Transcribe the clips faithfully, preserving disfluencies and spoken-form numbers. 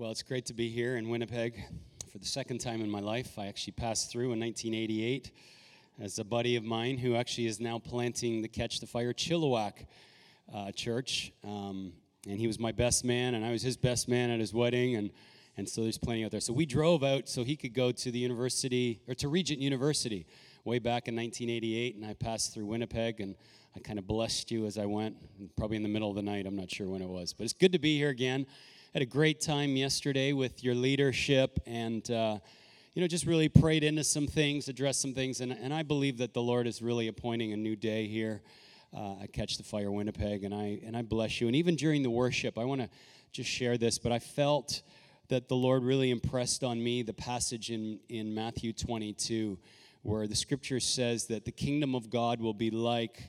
Well, it's great to be here in Winnipeg for the second time in my life. I actually passed through in nineteen eighty-eight as a buddy of mine who actually is now planting the Catch the Fire Chilliwack uh, church. Um, and he was my best man, and I was his best man at his wedding, and, and so there's plenty out there. So we drove out so he could go to the university, or to Regent University, way back in nineteen eighty-eight, and I passed through Winnipeg, and I kind of blessed you as I went, and probably in the middle of the night. I'm not sure when it was, but it's good to be here again. Had a great time yesterday with your leadership and, uh, you know, just really prayed into some things, addressed some things. And, and I believe that the Lord is really appointing a new day here uh, at Catch the Fire Winnipeg. And I and I bless you. And even during the worship, I want to just share this. But I felt that the Lord really impressed on me the passage in, in Matthew twenty-two where the Scripture says that the kingdom of God will be like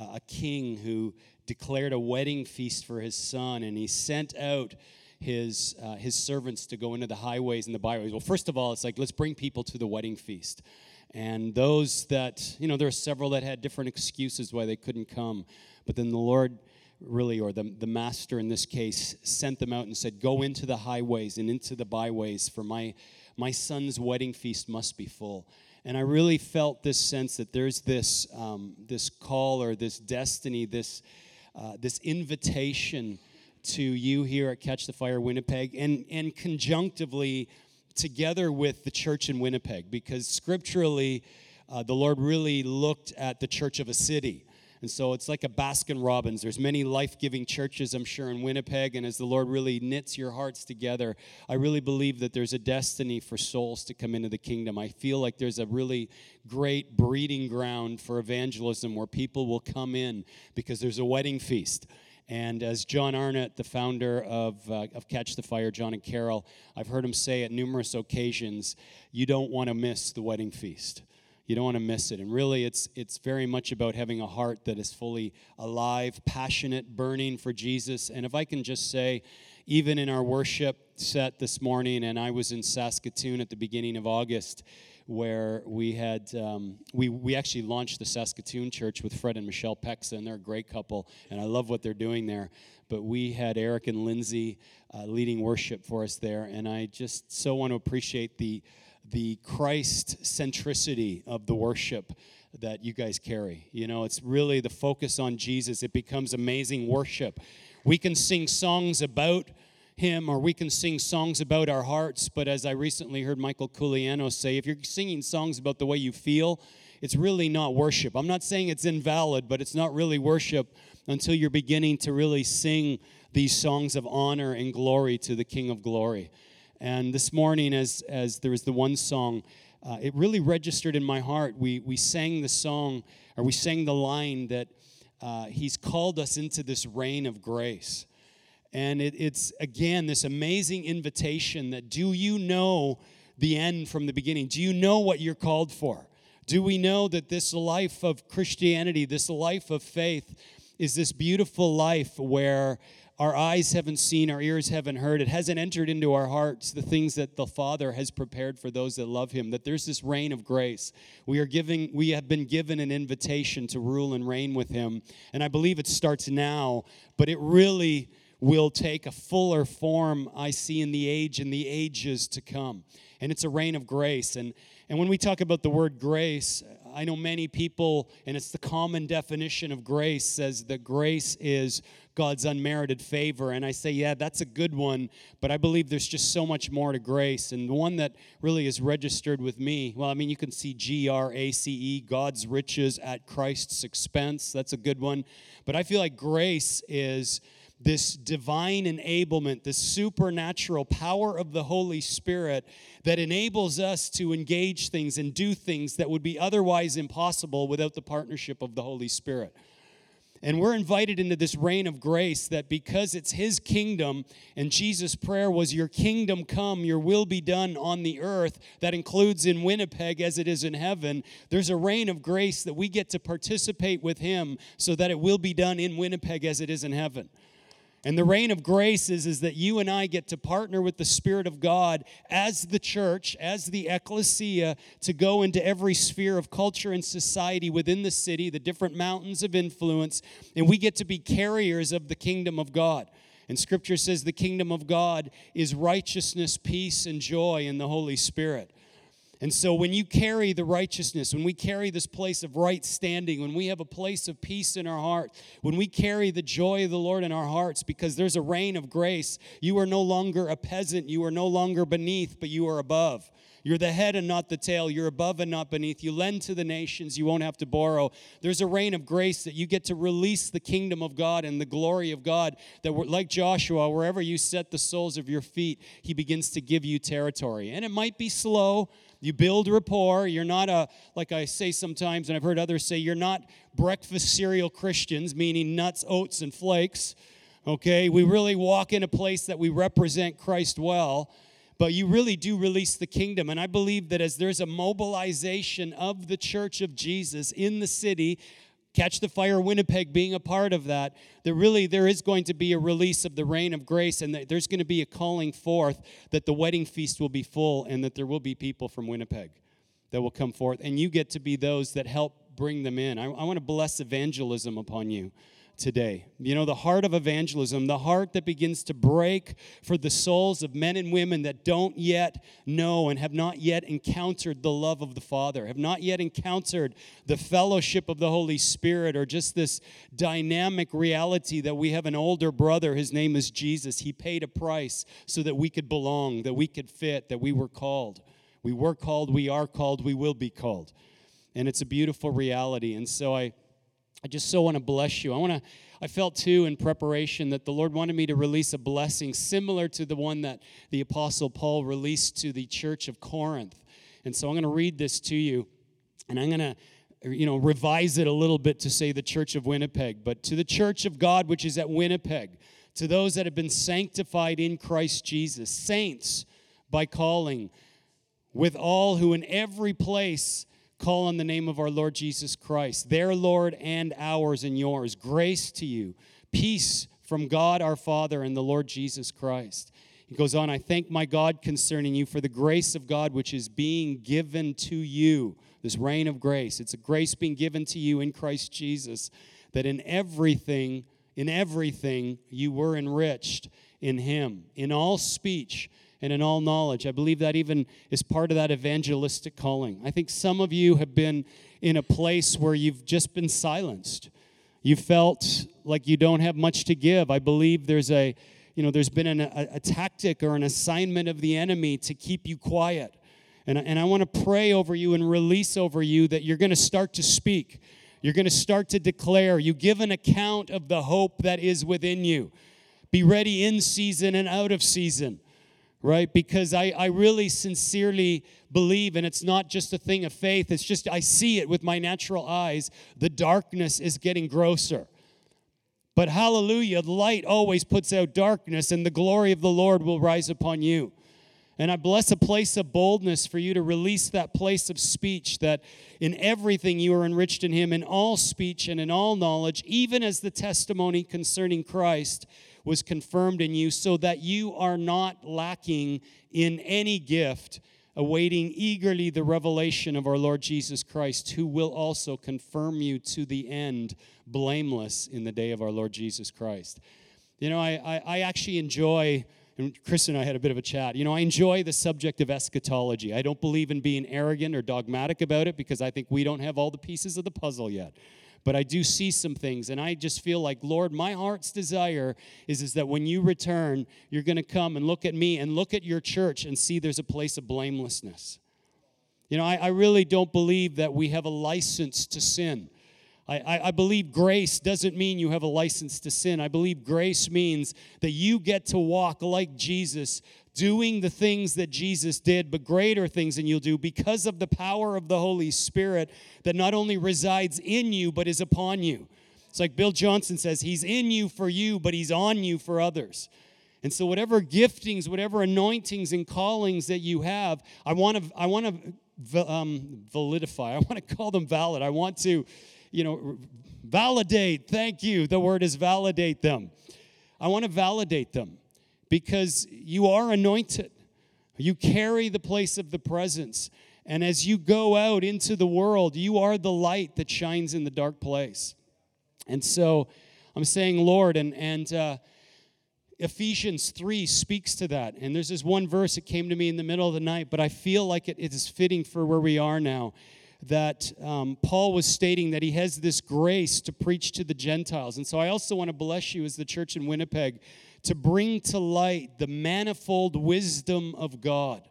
uh, a king who declared a wedding feast for his son. And he sent out his uh, his servants to go into the highways and the byways. Well, first of all, it's like, let's bring people to the wedding feast. And those that, you know, there are several that had different excuses why they couldn't come. But then the Lord really, or the, the master in this case, sent them out and said, go into the highways and into the byways, for my, my son's wedding feast must be full. And I really felt this sense that there's this, um, this call or this destiny, this, uh, this invitation to you here at Catch the Fire Winnipeg, and, and conjunctively together with the church in Winnipeg, because scripturally uh, the Lord really looked at the church of a city. And so it's like a Baskin-Robbins. There's many life-giving churches, I'm sure, in Winnipeg, and as the Lord really knits your hearts together, I really believe that there's a destiny for souls to come into the kingdom. I feel like there's a really great breeding ground for evangelism where people will come in because there's a wedding feast. And as John Arnott, the founder of uh, of Catch the Fire, John and Carol, I've heard him say at numerous occasions, you don't want to miss the wedding feast. You don't want to miss it. And really, it's it's very much about having a heart that is fully alive, passionate, burning for Jesus. And if I can just say, even in our worship set this morning, and I was in Saskatoon at the beginning of August, where we had, um, we we actually launched the Saskatoon Church with Fred and Michelle Pexa, and they're a great couple, and I love what they're doing there. But we had Eric and Lindsay uh, leading worship for us there, and I just so want to appreciate the the Christ centricity of the worship that you guys carry. You know, it's really the focus on Jesus. It becomes amazing worship. We can sing songs about Him, or we can sing songs about our hearts, but as I recently heard Michael Culliano say, if you're singing songs about the way you feel, it's really not worship. I'm not saying it's invalid, but it's not really worship until you're beginning to really sing these songs of honor and glory to the King of Glory. And this morning, as as there was the one song, uh, it really registered in my heart. We we sang the song, or we sang the line that uh, He's called us into this reign of grace. And it, it's, again, this amazing invitation that, do you know the end from the beginning? Do you know what you're called for? Do we know that this life of Christianity, this life of faith, is this beautiful life where our eyes haven't seen, our ears haven't heard, it hasn't entered into our hearts, the things that the Father has prepared for those that love Him, that there's this reign of grace. We are giving, we have been given an invitation to rule and reign with Him, and I believe it starts now, but it really will take a fuller form, I see, in the age and the ages to come. And it's a reign of grace. And and when we talk about the word grace, I know many people, and it's the common definition of grace, says that grace is God's unmerited favor. And I say, yeah, that's a good one, but I believe there's just so much more to grace. And the one that really is registered with me, well, I mean, you can see G R A C E, God's riches at Christ's expense. That's a good one. But I feel like grace is this divine enablement, this supernatural power of the Holy Spirit that enables us to engage things and do things that would be otherwise impossible without the partnership of the Holy Spirit. And we're invited into this reign of grace that because it's His kingdom, and Jesus' prayer was, your kingdom come, your will be done on the earth, that includes in Winnipeg as it is in heaven, there's a reign of grace that we get to participate with Him so that it will be done in Winnipeg as it is in heaven. And the reign of grace is, is that you and I get to partner with the Spirit of God as the church, as the ecclesia, to go into every sphere of culture and society within the city, the different mountains of influence, and we get to be carriers of the kingdom of God. And Scripture says the kingdom of God is righteousness, peace, and joy in the Holy Spirit. And so when you carry the righteousness, when we carry this place of right standing, when we have a place of peace in our heart, when we carry the joy of the Lord in our hearts, because there's a reign of grace, you are no longer a peasant, you are no longer beneath, but you are above. You're the head and not the tail. You're above and not beneath. You lend to the nations. You won't have to borrow. There's a reign of grace that you get to release the kingdom of God and the glory of God that, like Joshua, wherever you set the soles of your feet, he begins to give you territory. And it might be slow. You build rapport. You're not a, like I say sometimes, and I've heard others say, you're not breakfast cereal Christians, meaning nuts, oats, and flakes. Okay? We really walk in a place that we represent Christ well. But you really do release the kingdom. And I believe that as there's a mobilization of the church of Jesus in the city, Catch the Fire Winnipeg being a part of that, that really there is going to be a release of the reign of grace, and that there's going to be a calling forth that the wedding feast will be full and that there will be people from Winnipeg that will come forth. And you get to be those that help bring them in. I, I want to bless evangelism upon you today. You know, the heart of evangelism, the heart that begins to break for the souls of men and women that don't yet know and have not yet encountered the love of the Father, have not yet encountered the fellowship of the Holy Spirit, or just this dynamic reality that we have an older brother. His name is Jesus. He paid a price so that we could belong, that we could fit, that we were called. We were called, we are called, we will be called. And it's a beautiful reality. And so I I just so want to bless you. I want to. I felt, too, in preparation that the Lord wanted me to release a blessing similar to the one that the Apostle Paul released to the church of Corinth. And so I'm going to read this to you, and I'm going to, you know, revise it a little bit to say the church of Winnipeg. But to the church of God, which is at Winnipeg, to those that have been sanctified in Christ Jesus, saints by calling, with all who in every place call on the name of our Lord Jesus Christ, their Lord and ours and yours. Grace to you. Peace from God our Father and the Lord Jesus Christ. He goes on, I thank my God concerning you for the grace of God which is being given to you. This reign of grace. It's a grace being given to you in Christ Jesus, that in everything, in everything you were enriched in him, in all speech and in all knowledge. I believe that even is part of that evangelistic calling. I think some of you have been in a place where you've just been silenced. You felt like you don't have much to give. I believe there's a, you know, there's been an, a, a tactic or an assignment of the enemy to keep you quiet. And, and I want to pray over you and release over you that you're going to start to speak. You're going to start to declare. You give an account of the hope that is within you. Be ready in season and out of season. Right? Because I, I really sincerely believe, and it's not just a thing of faith, it's just I see it with my natural eyes, the darkness is getting grosser. But hallelujah, light always puts out darkness, and the glory of the Lord will rise upon you. And I bless a place of boldness for you to release that place of speech, that in everything you are enriched in him, in all speech and in all knowledge, even as the testimony concerning Christ was confirmed in you, so that you are not lacking in any gift, awaiting eagerly the revelation of our Lord Jesus Christ, who will also confirm you to the end, blameless in the day of our Lord Jesus Christ. You know, I, I, I actually enjoy, and Chris and I had a bit of a chat, you know, I enjoy the subject of eschatology. I don't believe in being arrogant or dogmatic about it, because I think we don't have all the pieces of the puzzle yet. But I do see some things, and I just feel like, Lord, my heart's desire is, is that when you return, you're going to come and look at me and look at your church and see there's a place of blamelessness. You know, I, I really don't believe that we have a license to sin. I, I, I believe grace doesn't mean you have a license to sin. I believe grace means that you get to walk like Jesus, doing the things that Jesus did, but greater things than you'll do because of the power of the Holy Spirit that not only resides in you, but is upon you. It's like Bill Johnson says, he's in you for you, but he's on you for others. And so whatever giftings, whatever anointings and callings that you have, I want to I want to um, validify. I want to call them valid. I want to, you know, validate. Thank you. The word is validate them. I want to validate them. Because you are anointed. You carry the place of the presence. And as you go out into the world, you are the light that shines in the dark place. And so I'm saying, Lord, and, and uh, Ephesians three speaks to that. And there's this one verse that came to me in the middle of the night, but I feel like it, it is fitting for where we are now, that um, Paul was stating that he has this grace to preach to the Gentiles. And so I also want to bless you as the church in Winnipeg to bring to light the manifold wisdom of God.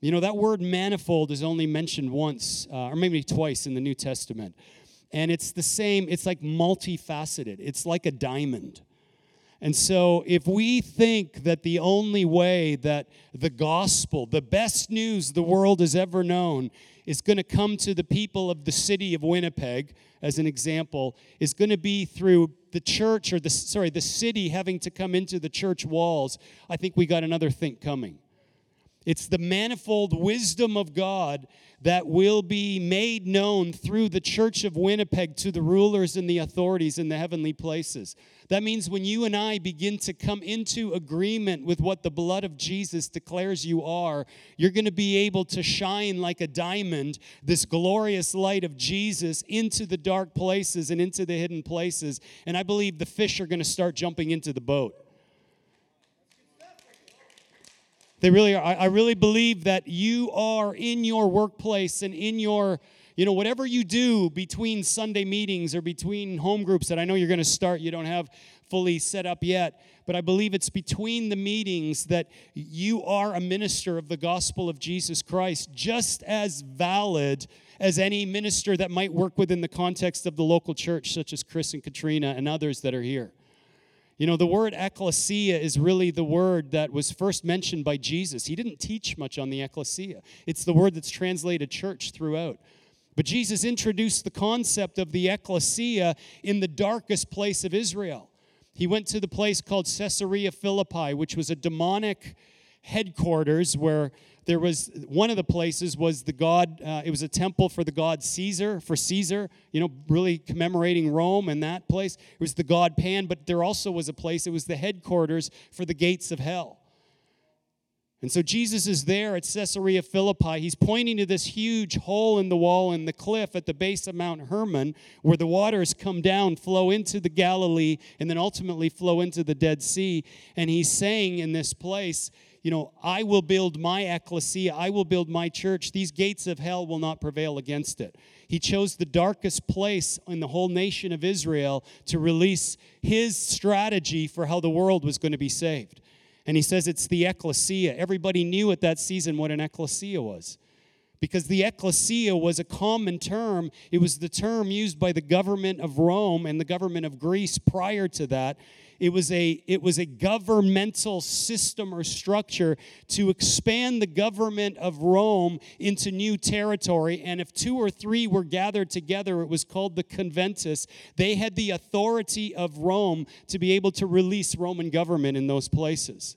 You know, that word manifold is only mentioned once, uh, or maybe twice in the New Testament. And it's the same, it's like multifaceted. It's like a diamond. And so if we think that the only way that the gospel, the best news the world has ever known, is going to come to the people of the city of Winnipeg, as an example, is going to be through the church or the, sorry, the city having to come into the church walls, I think we got another think coming. It's the manifold wisdom of God that will be made known through the church of Winnipeg to the rulers and the authorities in the heavenly places. That means when you and I begin to come into agreement with what the blood of Jesus declares you are, you're going to be able to shine like a diamond, this glorious light of Jesus, into the dark places and into the hidden places. And I believe the fish are going to start jumping into the boat. They really are. I really believe that you are in your workplace and in your, you know, whatever you do between Sunday meetings or between home groups that I know you're going to start, you don't have fully set up yet, but I believe it's between the meetings that you are a minister of the gospel of Jesus Christ, just as valid as any minister that might work within the context of the local church, such as Chris and Katrina and others that are here. You know, the word ecclesia is really the word that was first mentioned by Jesus. He didn't teach much on the ecclesia. It's the word that's translated church throughout. But Jesus introduced the concept of the ecclesia in the darkest place of Israel. He went to the place called Caesarea Philippi, which was a demonic headquarters where there was, one of the places was the god, uh, it was a temple for the god Caesar, for Caesar, you know, really commemorating Rome and that place. It was the god Pan, but there also was a place, it was the headquarters for the gates of hell. And so Jesus is there at Caesarea Philippi. He's pointing to this huge hole in the wall in the cliff at the base of Mount Hermon where the waters come down, flow into the Galilee, and then ultimately flow into the Dead Sea. And he's saying in this place, you know, I will build my ecclesia, I will build my church. These gates of hell will not prevail against it. He chose the darkest place in the whole nation of Israel to release his strategy for how the world was going to be saved. And he says it's the ecclesia. Everybody knew at that season what an ecclesia was, because the ecclesia was a common term. It was the term used by the government of Rome and the government of Greece prior to that. It was a, it was a governmental system or structure to expand the government of Rome into new territory. And if two or three were gathered together, it was called the conventus. They had the authority of Rome to be able to release Roman government in those places.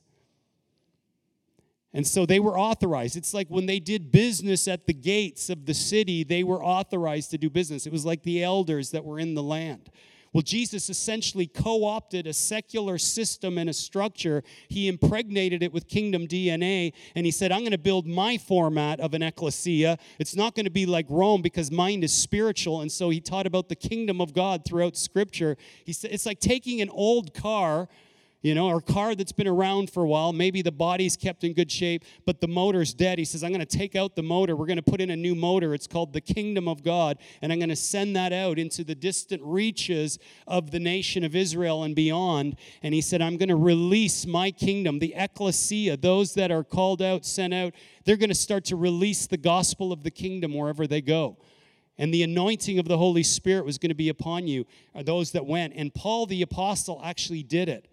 And so they were authorized. It's like when they did business at the gates of the city, they were authorized to do business. It was like the elders that were in the land. Well, Jesus essentially co-opted a secular system and a structure. He impregnated it with kingdom D N A, and he said, I'm going to build my format of an ecclesia. It's not going to be like Rome because mine is spiritual, and so he taught about the kingdom of God throughout Scripture. He said, it's like taking an old car, you know, or a car that's been around for a while. Maybe the body's kept in good shape, but the motor's dead. He says, I'm going to take out the motor. We're going to put in a new motor. It's called the kingdom of God. And I'm going to send that out into the distant reaches of the nation of Israel and beyond. And he said, I'm going to release my kingdom, the ecclesia, those that are called out, sent out. They're going to start to release the gospel of the kingdom wherever they go. And the anointing of the Holy Spirit was going to be upon you, or those that went. And Paul the apostle actually did it,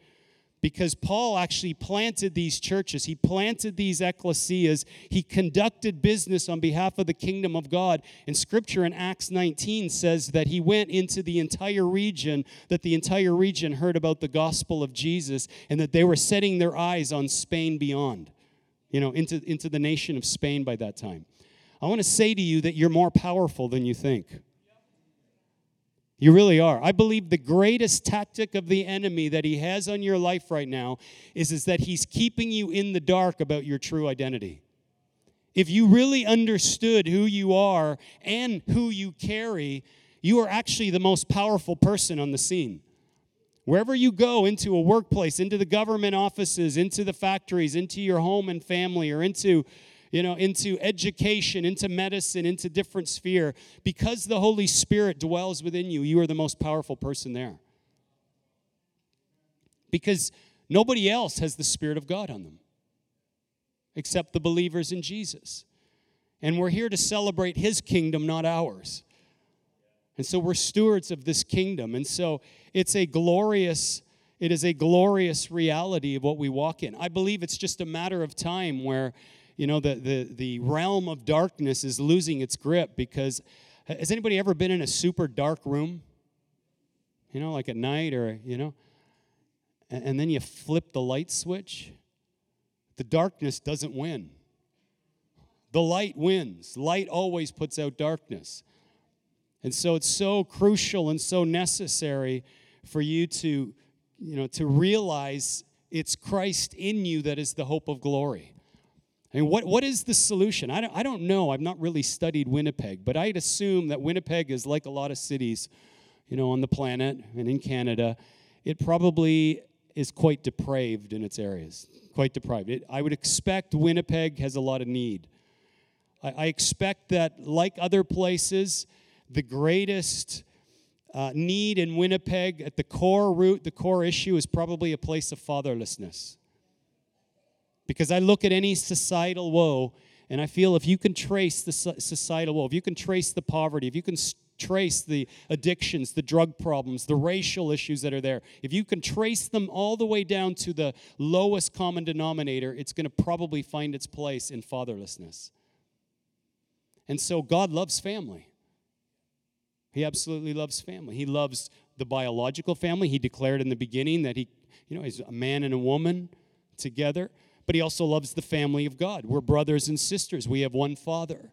because Paul actually planted these churches. He planted these ecclesias. He conducted business on behalf of the kingdom of God. And Scripture in Acts nineteen says that he went into the entire region, that the entire region heard about the gospel of Jesus, and that they were setting their eyes on Spain beyond, you know, into, into the nation of Spain by that time. I want to say to you that you're more powerful than you think. You really are. I believe the greatest tactic of the enemy that he has on your life right now is, is that he's keeping you in the dark about your true identity. If you really understood who you are and who you carry, you are actually the most powerful person on the scene. Wherever you go, into a workplace, into the government offices, into the factories, into your home and family, or into, you know, into education, into medicine, into different sphere, because the Holy Spirit dwells within you, you are the most powerful person there. Because nobody else has the Spirit of God on them except the believers in Jesus. And we're here to celebrate His kingdom, not ours. And so we're stewards of this kingdom. And so it's a glorious, it is a glorious reality of what we walk in. I believe it's just a matter of time where, you know, the the, the realm of darkness is losing its grip, because has anybody ever been in a super dark room? You know, like at night or, you know, and, and then you flip the light switch. The darkness doesn't win. The light wins. Light always puts out darkness. And so it's so crucial and so necessary for you to, you know, to realize it's Christ in you that is the hope of glory. I mean, what, what is the solution? I don't, I don't know. I've not really studied Winnipeg, but I'd assume that Winnipeg is like a lot of cities, you know, on the planet and in Canada. It probably is quite depraved in its areas, quite deprived. It, I would expect Winnipeg has a lot of need. I, I expect that, like other places, the greatest uh, need in Winnipeg, at the core root, the core issue, is probably a place of fatherlessness. Because I look at any societal woe, and I feel if you can trace the societal woe, if you can trace the poverty, if you can trace the addictions, the drug problems, the racial issues that are there, if you can trace them all the way down to the lowest common denominator, it's going to probably find its place in fatherlessness. And so God loves family. He absolutely loves family. He loves the biological family. He declared in the beginning that he, you know, is a man and a woman together. But he also loves the family of God. We're brothers and sisters. We have one Father.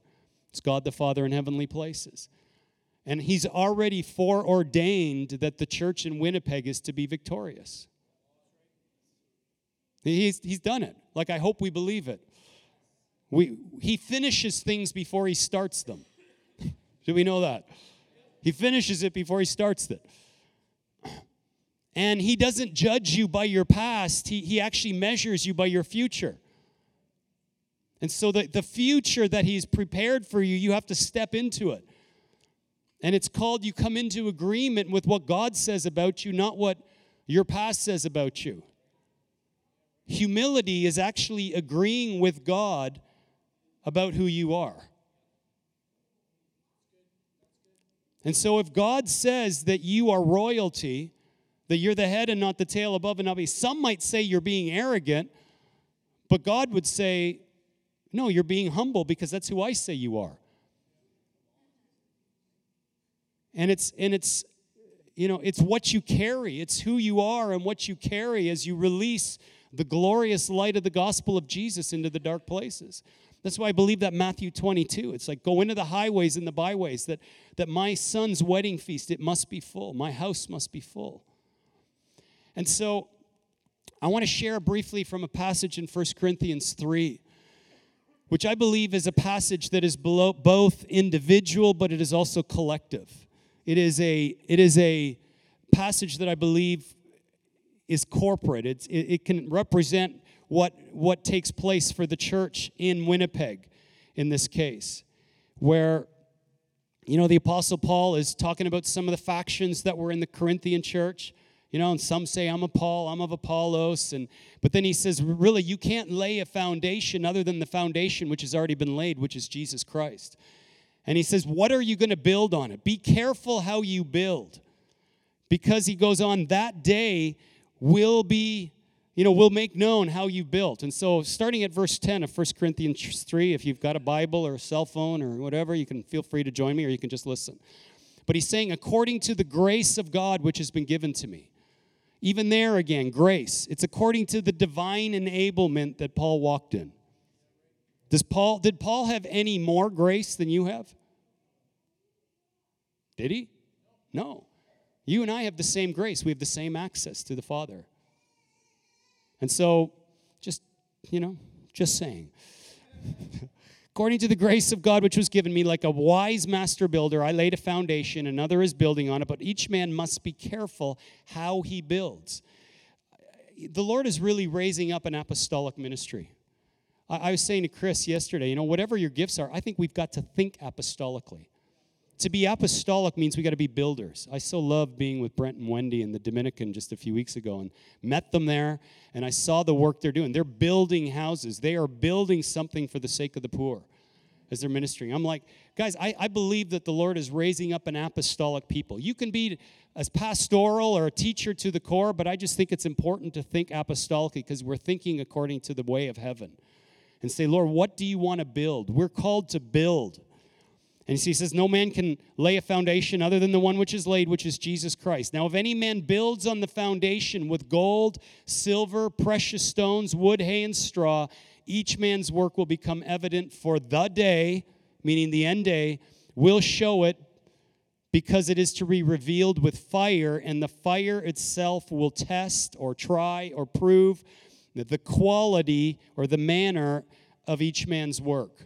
It's God the Father in heavenly places. And He's already foreordained that the church in Winnipeg is to be victorious. He's, he's done it. Like, I hope we believe it. We, he finishes things before He starts them. Do we know that? He finishes it before He starts it. And He doesn't judge you by your past. He, he actually measures you by your future. And so the, the future that He's prepared for you, you have to step into it. And it's called you come into agreement with what God says about you, not what your past says about you. Humility is actually agreeing with God about who you are. And so if God says that you are royalty, that you're the head and not the tail, above and not beneath, some might say you're being arrogant, but God would say, no, you're being humble, because that's who I say you are. And it's, and it's, you know, it's what you carry. It's who you are and what you carry as you release the glorious light of the gospel of Jesus into the dark places. That's why I believe that Matthew twenty-two, it's like, go into the highways and the byways, that, that my son's wedding feast, it must be full. My house must be full. And so I want to share briefly from a passage in First Corinthians three, which I believe is a passage that is below, both individual, but it is also collective. It is a, it is a passage that I believe is corporate. It's, it, it can represent What what takes place for the church in Winnipeg, in this case, where, you know, the Apostle Paul is talking about some of the factions that were in the Corinthian church, you know, and some say, I'm of Paul, I'm of Apollos, and but then he says, really, you can't lay a foundation other than the foundation which has already been laid, which is Jesus Christ. And he says, what are you going to build on it? Be careful how you build, because he goes on, that day will be, you know, we'll make known how you built. And so starting at verse ten of First Corinthians three, if you've got a Bible or a cell phone or whatever, you can feel free to join me, or you can just listen. But he's saying, according to the grace of God which has been given to me. Even there again, grace. It's according to the divine enablement that Paul walked in. Does Paul, did Paul have any more grace than you have? Did he? No. You and I have the same grace. We have the same access to the Father. And so, just, you know, just saying. According to the grace of God which was given me, like a wise master builder, I laid a foundation, another is building on it, but each man must be careful how he builds. The Lord is really raising up an apostolic ministry. I, I was saying to Chris yesterday, you know, whatever your gifts are, I think we've got to think apostolically. To be apostolic means we got to be builders. I so loved being with Brent and Wendy in the Dominican just a few weeks ago and met them there, and I saw the work they're doing. They're building houses. They are building something for the sake of the poor as they're ministering. I'm like, guys, I, I believe that the Lord is raising up an apostolic people. You can be as pastoral or a teacher to the core, but I just think it's important to think apostolically because we're thinking according to the way of heaven. And say, Lord, what do you want to build? We're called to build. And he says, no man can lay a foundation other than the one which is laid, which is Jesus Christ. Now, if any man builds on the foundation with gold, silver, precious stones, wood, hay, and straw, each man's work will become evident, for the day, meaning the end day, will show it, because it is to be revealed with fire, and the fire itself will test or try or prove the quality or the manner of each man's work.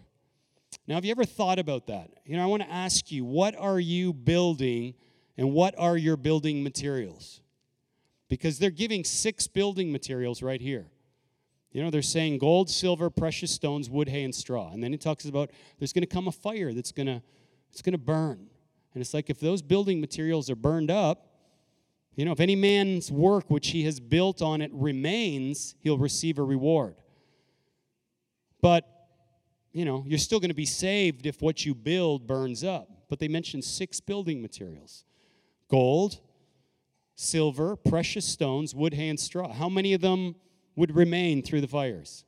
Now, have you ever thought about that? You know, I want to ask you, what are you building and what are your building materials? Because they're giving six building materials right here. You know, they're saying gold, silver, precious stones, wood, hay, and straw. And then it talks about there's going to come a fire that's going to it's going to burn. And it's like if those building materials are burned up, you know, if any man's work which he has built on it remains, he'll receive a reward. But you know, you're still going to be saved if what you build burns up. But they mentioned six building materials. Gold, silver, precious stones, wood, hay, and straw. How many of them would remain through the fires?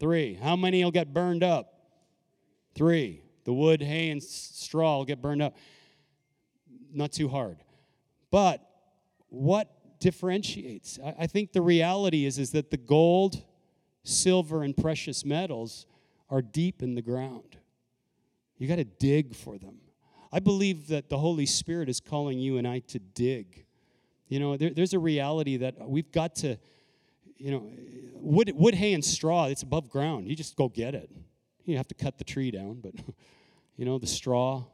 Three. How many will get burned up? Three. The wood, hay, and straw will get burned up. Not too hard. But what differentiates? I think the reality is, is that the gold, silver, and precious metals are deep in the ground. You got to dig for them. I believe that the Holy Spirit is calling you and I to dig. You know, there, there's a reality that we've got to, you know, wood, wood, hay, and straw, it's above ground. You just go get it. You have to cut the tree down, but, you know, the straw,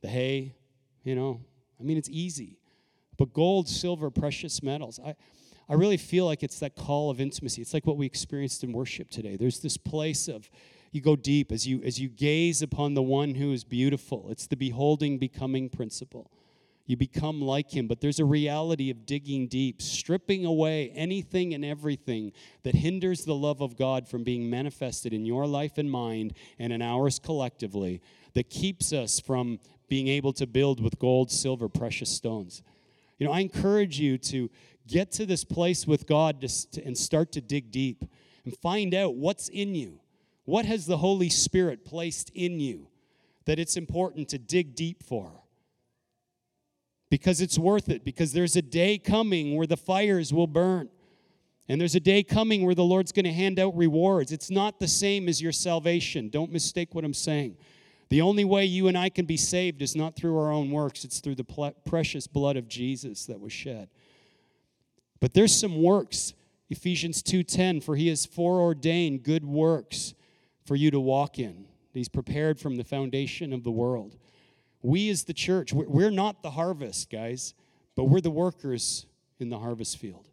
the hay, you know, I mean, it's easy. But gold, silver, precious metals, I... I really feel like it's that call of intimacy. It's like what we experienced in worship today. There's this place of you go deep as you as you gaze upon the one who is beautiful. It's the beholding, becoming principle. You become like him, but there's a reality of digging deep, stripping away anything and everything that hinders the love of God from being manifested in your life and mine and in ours collectively, that keeps us from being able to build with gold, silver, precious stones. You know, I encourage you to get to this place with God to, to, and start to dig deep and find out what's in you. What has the Holy Spirit placed in you that it's important to dig deep for? Because it's worth it. Because there's a day coming where the fires will burn. And there's a day coming where the Lord's going to hand out rewards. It's not the same as your salvation. Don't mistake what I'm saying. The only way you and I can be saved is not through our own works. It's through the pl- precious blood of Jesus that was shed. But there's some works, Ephesians two ten, for he has foreordained good works for you to walk in. He's prepared from the foundation of the world. We as the church, we're not the harvest, guys, but we're the workers in the harvest field.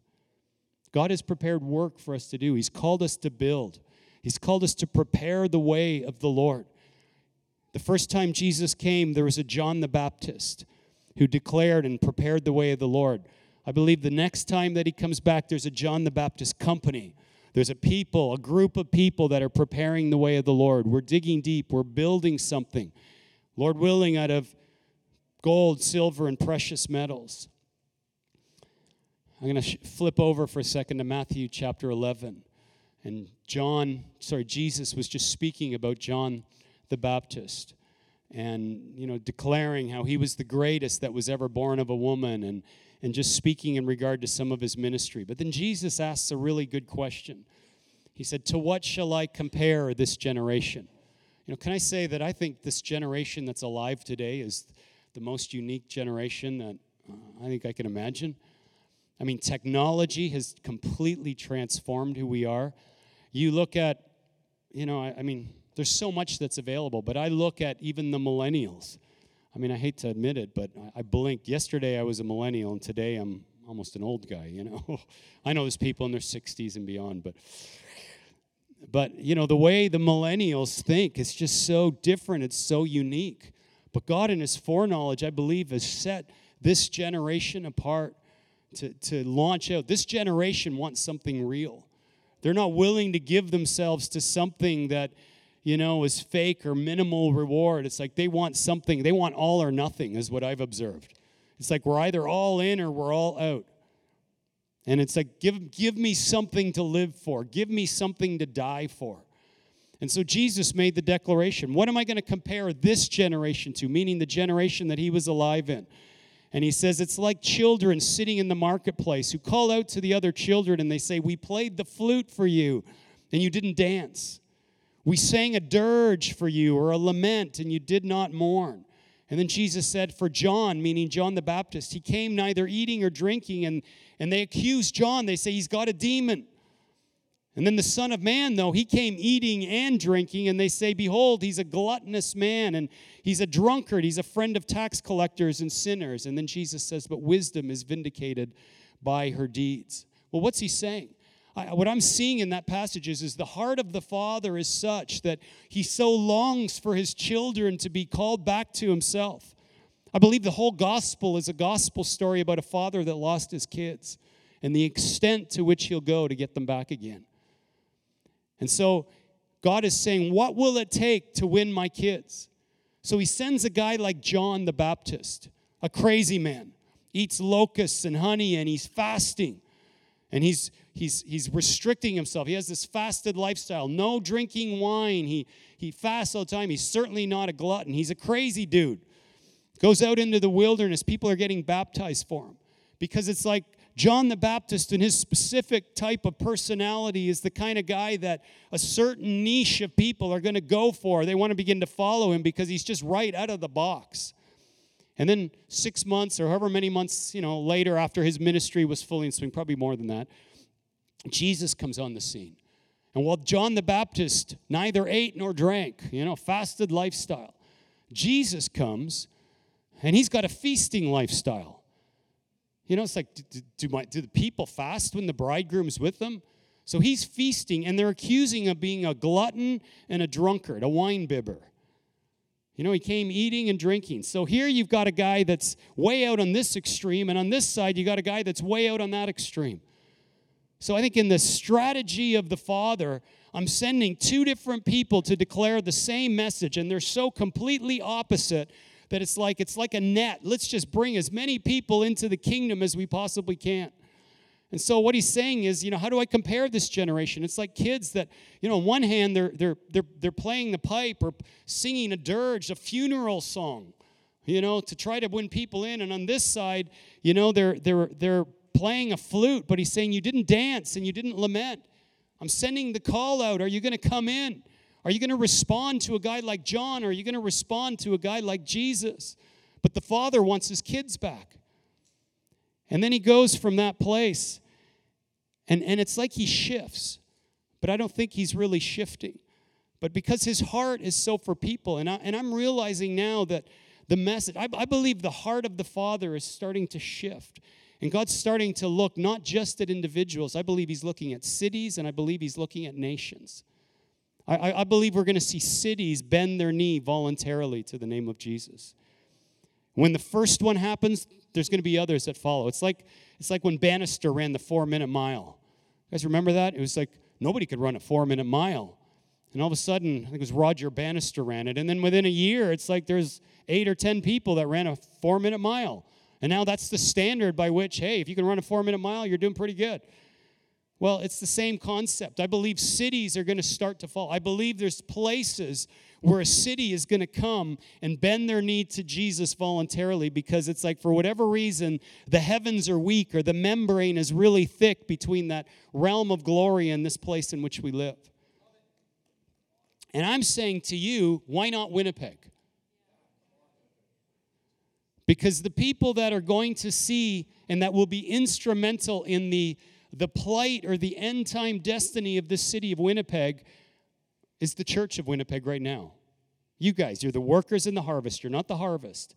God has prepared work for us to do. He's called us to build. He's called us to prepare the way of the Lord. The first time Jesus came, there was a John the Baptist who declared and prepared the way of the Lord. I believe the next time that he comes back, there's a John the Baptist company. There's a people, a group of people that are preparing the way of the Lord. We're digging deep. We're building something, Lord willing, out of gold, silver, and precious metals. I'm going to sh- flip over for a second to Matthew chapter eleven. And John, sorry, Jesus was just speaking about John the Baptist and, you know, declaring how he was the greatest that was ever born of a woman, and and just speaking in regard to some of his ministry. But then Jesus asks a really good question. He said, to what shall I compare this generation? You know, can I say that I think this generation that's alive today is the most unique generation that uh, I think I can imagine. I mean, technology has completely transformed who we are. You look at, you know, I, I mean, there's so much that's available, but I look at even the millennials. I mean, I hate to admit it, but I, I blinked. Yesterday I was a millennial, and today I'm almost an old guy, you know. I know there's people in their sixties and beyond, but... But, you know, the way the millennials think is just so different. It's so unique. But God, in his foreknowledge, I believe, has set this generation apart to, to launch out. This generation wants something real. They're not willing to give themselves to something that, you know, is fake or minimal reward. It's like they want something. They want all or nothing is what I've observed. It's like we're either all in or we're all out. And it's like, give, give me something to live for. Give me something to die for. And so Jesus made the declaration, what am I going to compare this generation to, meaning the generation that he was alive in? And he says, it's like children sitting in the marketplace who call out to the other children and they say, we played the flute for you and you didn't dance. We sang a dirge for you or a lament and you did not mourn. And then Jesus said, for John, meaning John the Baptist, he came neither eating or drinking, and, and they accuse John. They say, he's got a demon. And then the Son of Man, though, he came eating and drinking, and they say, behold, he's a gluttonous man, and he's a drunkard. He's a friend of tax collectors and sinners. And then Jesus says, but wisdom is vindicated by her deeds. Well, what's he saying? I, what I'm seeing in that passage is, is the heart of the Father is such that he so longs for his children to be called back to himself. I believe the whole gospel is a gospel story about a father that lost his kids and the extent to which he'll go to get them back again. And so God is saying, what will it take to win my kids? So he sends a guy like John the Baptist, a crazy man, eats locusts and honey, and he's fasting. And he's he's he's restricting himself. He has this fasted lifestyle. No drinking wine. He he fasts all the time. He's certainly not a glutton. He's a crazy dude. Goes out into the wilderness. People are getting baptized for him. Because it's like John the Baptist and his specific type of personality is the kind of guy that a certain niche of people are going to go for. They want to begin to follow him because he's just right out of the box. And then six months or however many months, you know, later after his ministry was fully in swing, probably more than that, Jesus comes on the scene. And while John the Baptist neither ate nor drank, you know, fasted lifestyle, Jesus comes and he's got a feasting lifestyle. You know, it's like, do, do, my, do the people fast when the bridegroom's with them? So he's feasting and they're accusing him of being a glutton and a drunkard, a wine bibber. You know, he came eating and drinking. So here you've got a guy that's way out on this extreme, and on this side you got a guy that's way out on that extreme. So I think in the strategy of the Father, I'm sending two different people to declare the same message, and they're so completely opposite that it's like it's like a net. Let's just bring as many people into the kingdom as we possibly can. And so what he's saying is, you know, how do I compare this generation? It's like kids that, you know, on one hand, they're they're they're they're playing the pipe or singing a dirge, a funeral song, you know, to try to win people in. And on this side, you know, they're they're they're playing a flute, but he's saying you didn't dance and you didn't lament. I'm sending the call out. Are you going to come in? Are you going to respond to a guy like John? Or are you going to respond to a guy like Jesus? But the Father wants his kids back. And then he goes from that place, and, and it's like he shifts, but I don't think he's really shifting. But because his heart is so for people, and, I, and I'm realizing now that the message, I, I believe the heart of the Father is starting to shift, and God's starting to look not just at individuals. I believe he's looking at cities, and I believe he's looking at nations. I, I, I believe we're going to see cities bend their knee voluntarily to the name of Jesus. When the first one happens, there's going to be others that follow. It's like it's like when Bannister ran the four-minute mile. You guys remember that? It was like nobody could run a four-minute mile. And all of a sudden, I think it was Roger Bannister ran it. And then within a year, it's like there's eight or ten people that ran a four-minute mile. And now that's the standard by which, hey, if you can run a four-minute mile, you're doing pretty good. Well, it's the same concept. I believe cities are going to start to fall. I believe there's places where a city is going to come and bend their knee to Jesus voluntarily because it's like for whatever reason, the heavens are weak or the membrane is really thick between that realm of glory and this place in which we live. And I'm saying to you, why not Winnipeg? Because the people that are going to see and that will be instrumental in the the plight or the end-time destiny of the city of Winnipeg is the church of Winnipeg right now. You guys, you're the workers in the harvest. You're not the harvest.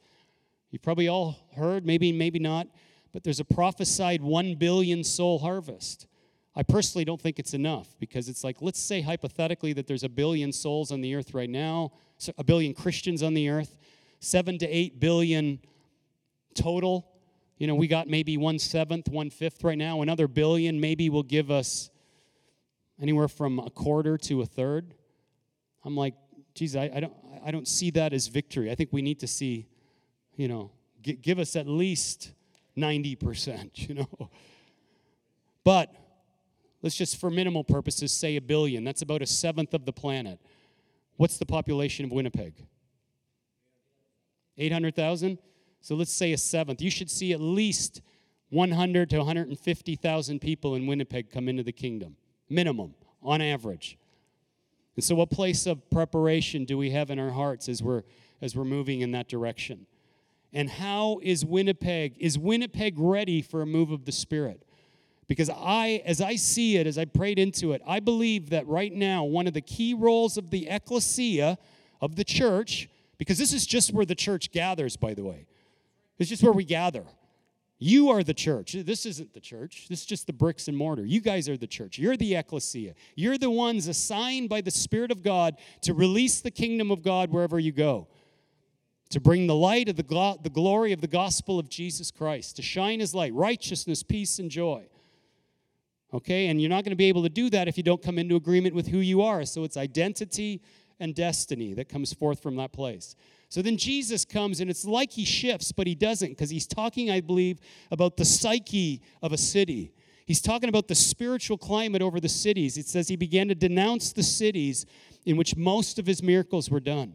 You've probably all heard, maybe, maybe not, but there's a prophesied one billion soul harvest. I personally don't think it's enough, because it's like, let's say hypothetically that there's a billion souls on the earth right now, so a billion Christians on the earth, seven to eight billion total. You know, we got maybe one-seventh, one-fifth right now. Another billion maybe will give us anywhere from a quarter to a third. I'm like, geez, I, I don't I don't see that as victory. I think we need to see, you know, g- give us at least ninety percent, you know. But let's just, for minimal purposes, say a billion. That's about a seventh of the planet. What's the population of Winnipeg? eight hundred thousand? So let's say a seventh. You should see at least one hundred to one hundred fifty thousand people in Winnipeg come into the kingdom, minimum, on average. And so what place of preparation do we have in our hearts as we're, as we're moving in that direction? And how is Winnipeg, is Winnipeg ready for a move of the Spirit? Because I, as I see it, as I prayed into it, I believe that right now one of the key roles of the ecclesia, of the church, because this is just where the church gathers, by the way. It's just where we gather. You are the church. This isn't the church. This is just the bricks and mortar. You guys are the church. You're the ecclesia. You're the ones assigned by the Spirit of God to release the kingdom of God wherever you go, to bring the light of the, glo- the glory of the gospel of Jesus Christ, to shine His light, righteousness, peace, and joy. Okay, and you're not going to be able to do that if you don't come into agreement with who you are. So it's identity and destiny that comes forth from that place. So then Jesus comes, and it's like He shifts, but He doesn't, because He's talking, I believe, about the psyche of a city. He's talking about the spiritual climate over the cities. It says He began to denounce the cities in which most of His miracles were done.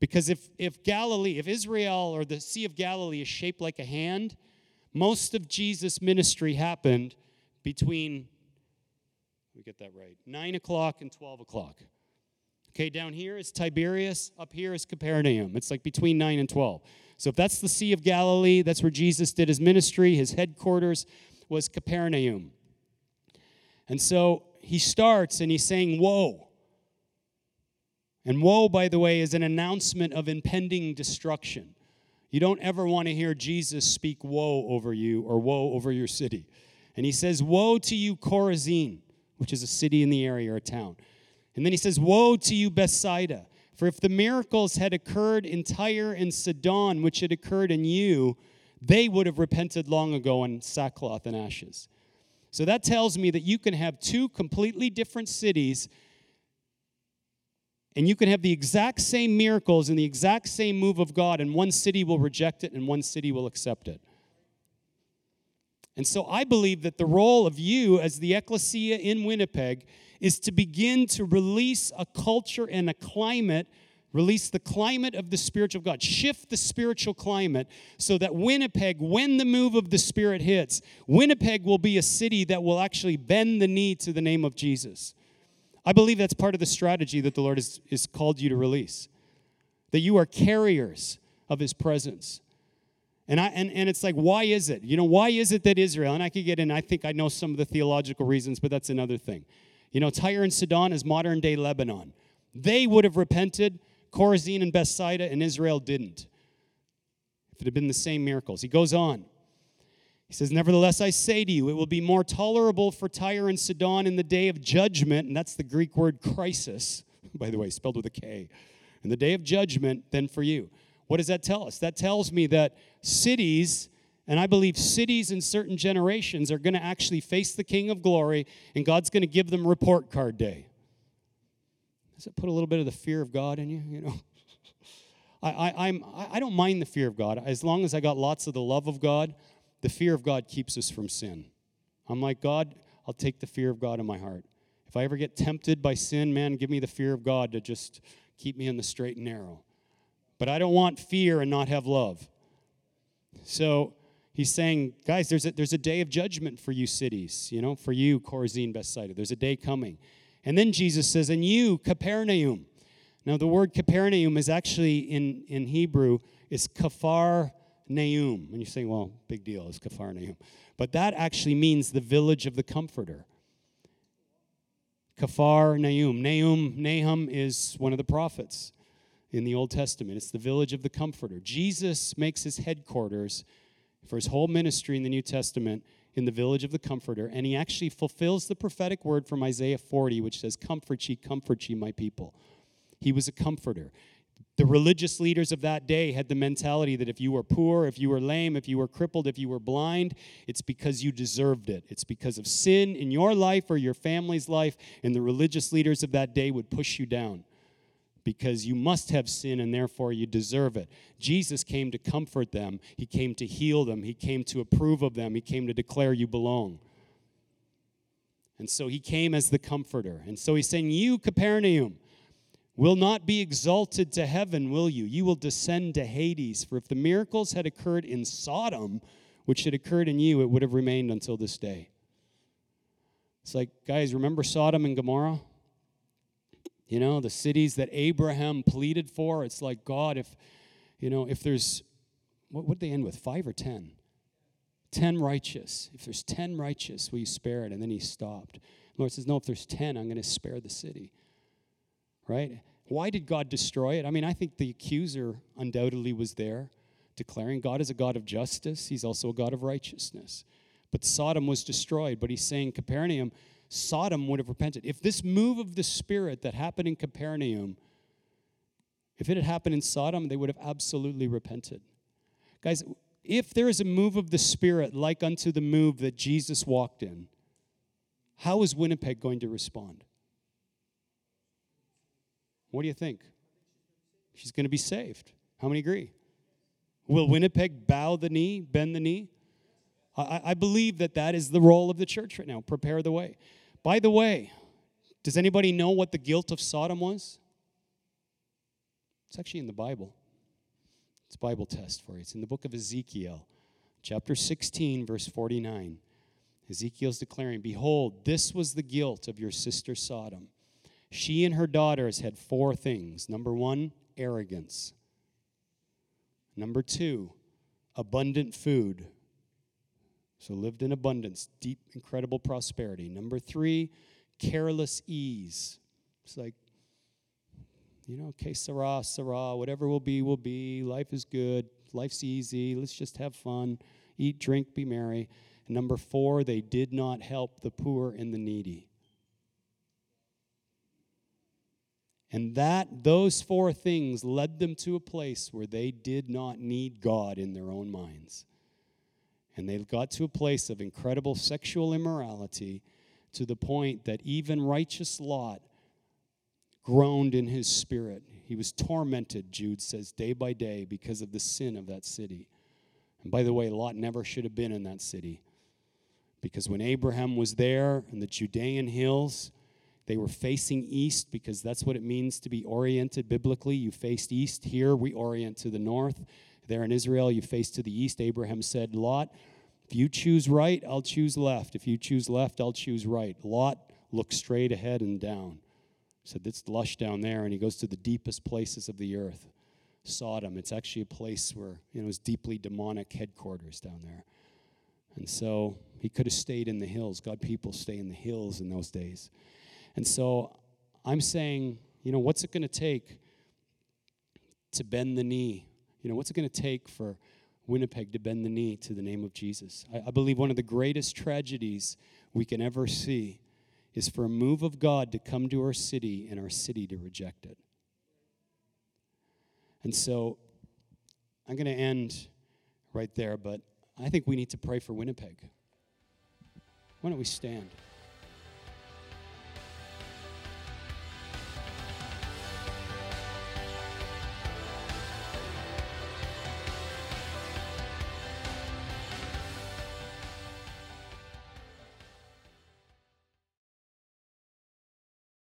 Because if, if Galilee, if Israel or the Sea of Galilee is shaped like a hand, most of Jesus' ministry happened between, let me get that right, nine o'clock and twelve o'clock. Okay, down here is Tiberias, up here is Capernaum. It's like between nine and twelve. So if that's the Sea of Galilee, that's where Jesus did His ministry. His headquarters was Capernaum. And so He starts and He's saying, woe. And woe, by the way, is an announcement of impending destruction. You don't ever want to hear Jesus speak woe over you or woe over your city. And He says, woe to you, Chorazin, which is a city in the area or a town. And then He says, woe to you, Bethsaida, for if the miracles had occurred in Tyre and Sidon, which had occurred in you, they would have repented long ago in sackcloth and ashes. So that tells me that you can have two completely different cities, and you can have the exact same miracles and the exact same move of God, and one city will reject it and one city will accept it. And so I believe that the role of you as the ecclesia in Winnipeg is to begin to release a culture and a climate, release the climate of the Spirit of God, shift the spiritual climate so that Winnipeg, when the move of the Spirit hits, Winnipeg will be a city that will actually bend the knee to the name of Jesus. I believe that's part of the strategy that the Lord has, has called you to release, that you are carriers of His presence. And I and, and it's like, why is it? You know, why is it that Israel, and I could get in, I think I know some of the theological reasons, but that's another thing. You know, Tyre and Sidon is modern-day Lebanon. They would have repented. Chorazin and Bethsaida and Israel didn't, if it had been the same miracles. He goes on. He says, nevertheless, I say to you, it will be more tolerable for Tyre and Sidon in the day of judgment, and that's the Greek word crisis, by the way, spelled with a K, in the day of judgment than for you. What does that tell us? That tells me that cities, and I believe cities in certain generations, are going to actually face the King of Glory, and God's going to give them report card day. Does it put a little bit of the fear of God in you? You know, I, I, I'm, I don't mind the fear of God. As long as I got lots of the love of God, the fear of God keeps us from sin. I'm like, God, I'll take the fear of God in my heart. If I ever get tempted by sin, man, give me the fear of God to just keep me in the straight and narrow. But I don't want fear and not have love. So he's saying, guys, there's a, there's a day of judgment for you cities, you know, for you, Chorazin, Bethsaida. There's a day coming. And then Jesus says, and you, Capernaum. Now, the word Capernaum is actually, in, in Hebrew, is Kaphar Naum. And you're saying, well, big deal, it's Kaphar Naum. But that actually means the village of the comforter. Kafar Nahum. Nahum, Nahum is one of the prophets in the Old Testament. It's the village of the comforter. Jesus makes his headquarters for his whole ministry in the New Testament in the village of the comforter, and he actually fulfills the prophetic word from Isaiah forty, which says, "Comfort ye, comfort ye, my people." He was a comforter. The religious leaders of that day had the mentality that if you were poor, if you were lame, if you were crippled, if you were blind, it's because you deserved it. It's because of sin in your life or your family's life, and the religious leaders of that day would push you down because you must have sin and therefore you deserve it. Jesus came to comfort them. He came to heal them. He came to approve of them. He came to declare you belong. And so he came as the comforter. And so he's saying, you, Capernaum, will not be exalted to heaven, will you? You will descend to Hades. For if the miracles had occurred in Sodom, which had occurred in you, it would have remained until this day. It's like, guys, remember Sodom and Gomorrah? You know, the cities that Abraham pleaded for. It's like, God, if, you know, if there's, what would they end with, five or ten? Ten righteous. If there's ten righteous, will you spare it? And then he stopped. The Lord says, no, if there's ten, I'm going to spare the city. Right? Why did God destroy it? I mean, I think the accuser undoubtedly was there, declaring God is a God of justice. He's also a God of righteousness. But Sodom was destroyed. But he's saying, Capernaum, Sodom would have repented. If this move of the Spirit that happened in Capernaum, if it had happened in Sodom, they would have absolutely repented. Guys, if there is a move of the Spirit like unto the move that Jesus walked in, how is Winnipeg going to respond? What do you think? She's going to be saved. How many agree? Will Winnipeg bow the knee, bend the knee? I, I believe that that is the role of the church right now. Prepare the way. By the way, does anybody know what the guilt of Sodom was? It's actually in the Bible. It's a Bible test for you. It's in the book of Ezekiel, chapter sixteen, verse forty-nine. Ezekiel's declaring, "Behold, this was the guilt of your sister Sodom. She and her daughters had four things. Number one, arrogance. Number two, abundant food. So lived in abundance, deep, incredible prosperity. Number three, careless ease. It's like, you know, okay, Sarah, Sarah, whatever will be, will be. Life is good. Life's easy. Let's just have fun. Eat, drink, be merry. And number four, they did not help the poor and the needy. And that, those four things led them to a place where they did not need God in their own minds. And they got to a place of incredible sexual immorality to the point that even righteous Lot groaned in his spirit. He was tormented, Jude says, day by day because of the sin of that city. And by the way, Lot never should have been in that city. Because when Abraham was there in the Judean hills, they were facing east because that's what it means to be oriented biblically. You faced east. Here we orient to the north. There in Israel, you face to the east. Abraham said, Lot, if you choose right, I'll choose left. If you choose left, I'll choose right. Lot looked straight ahead and down. He said, it's lush down there, and he goes to the deepest places of the earth. Sodom, it's actually a place where, you know, it's deeply demonic headquarters down there. And so he could have stayed in the hills. God, people stay in the hills in those days. And so I'm saying, you know, what's it going to take to bend the knee? You know, what's it going to take for Winnipeg to bend the knee to the name of Jesus? I, I believe one of the greatest tragedies we can ever see is for a move of God to come to our city and our city to reject it. And so I'm going to end right there, but I think we need to pray for Winnipeg. Why don't we stand?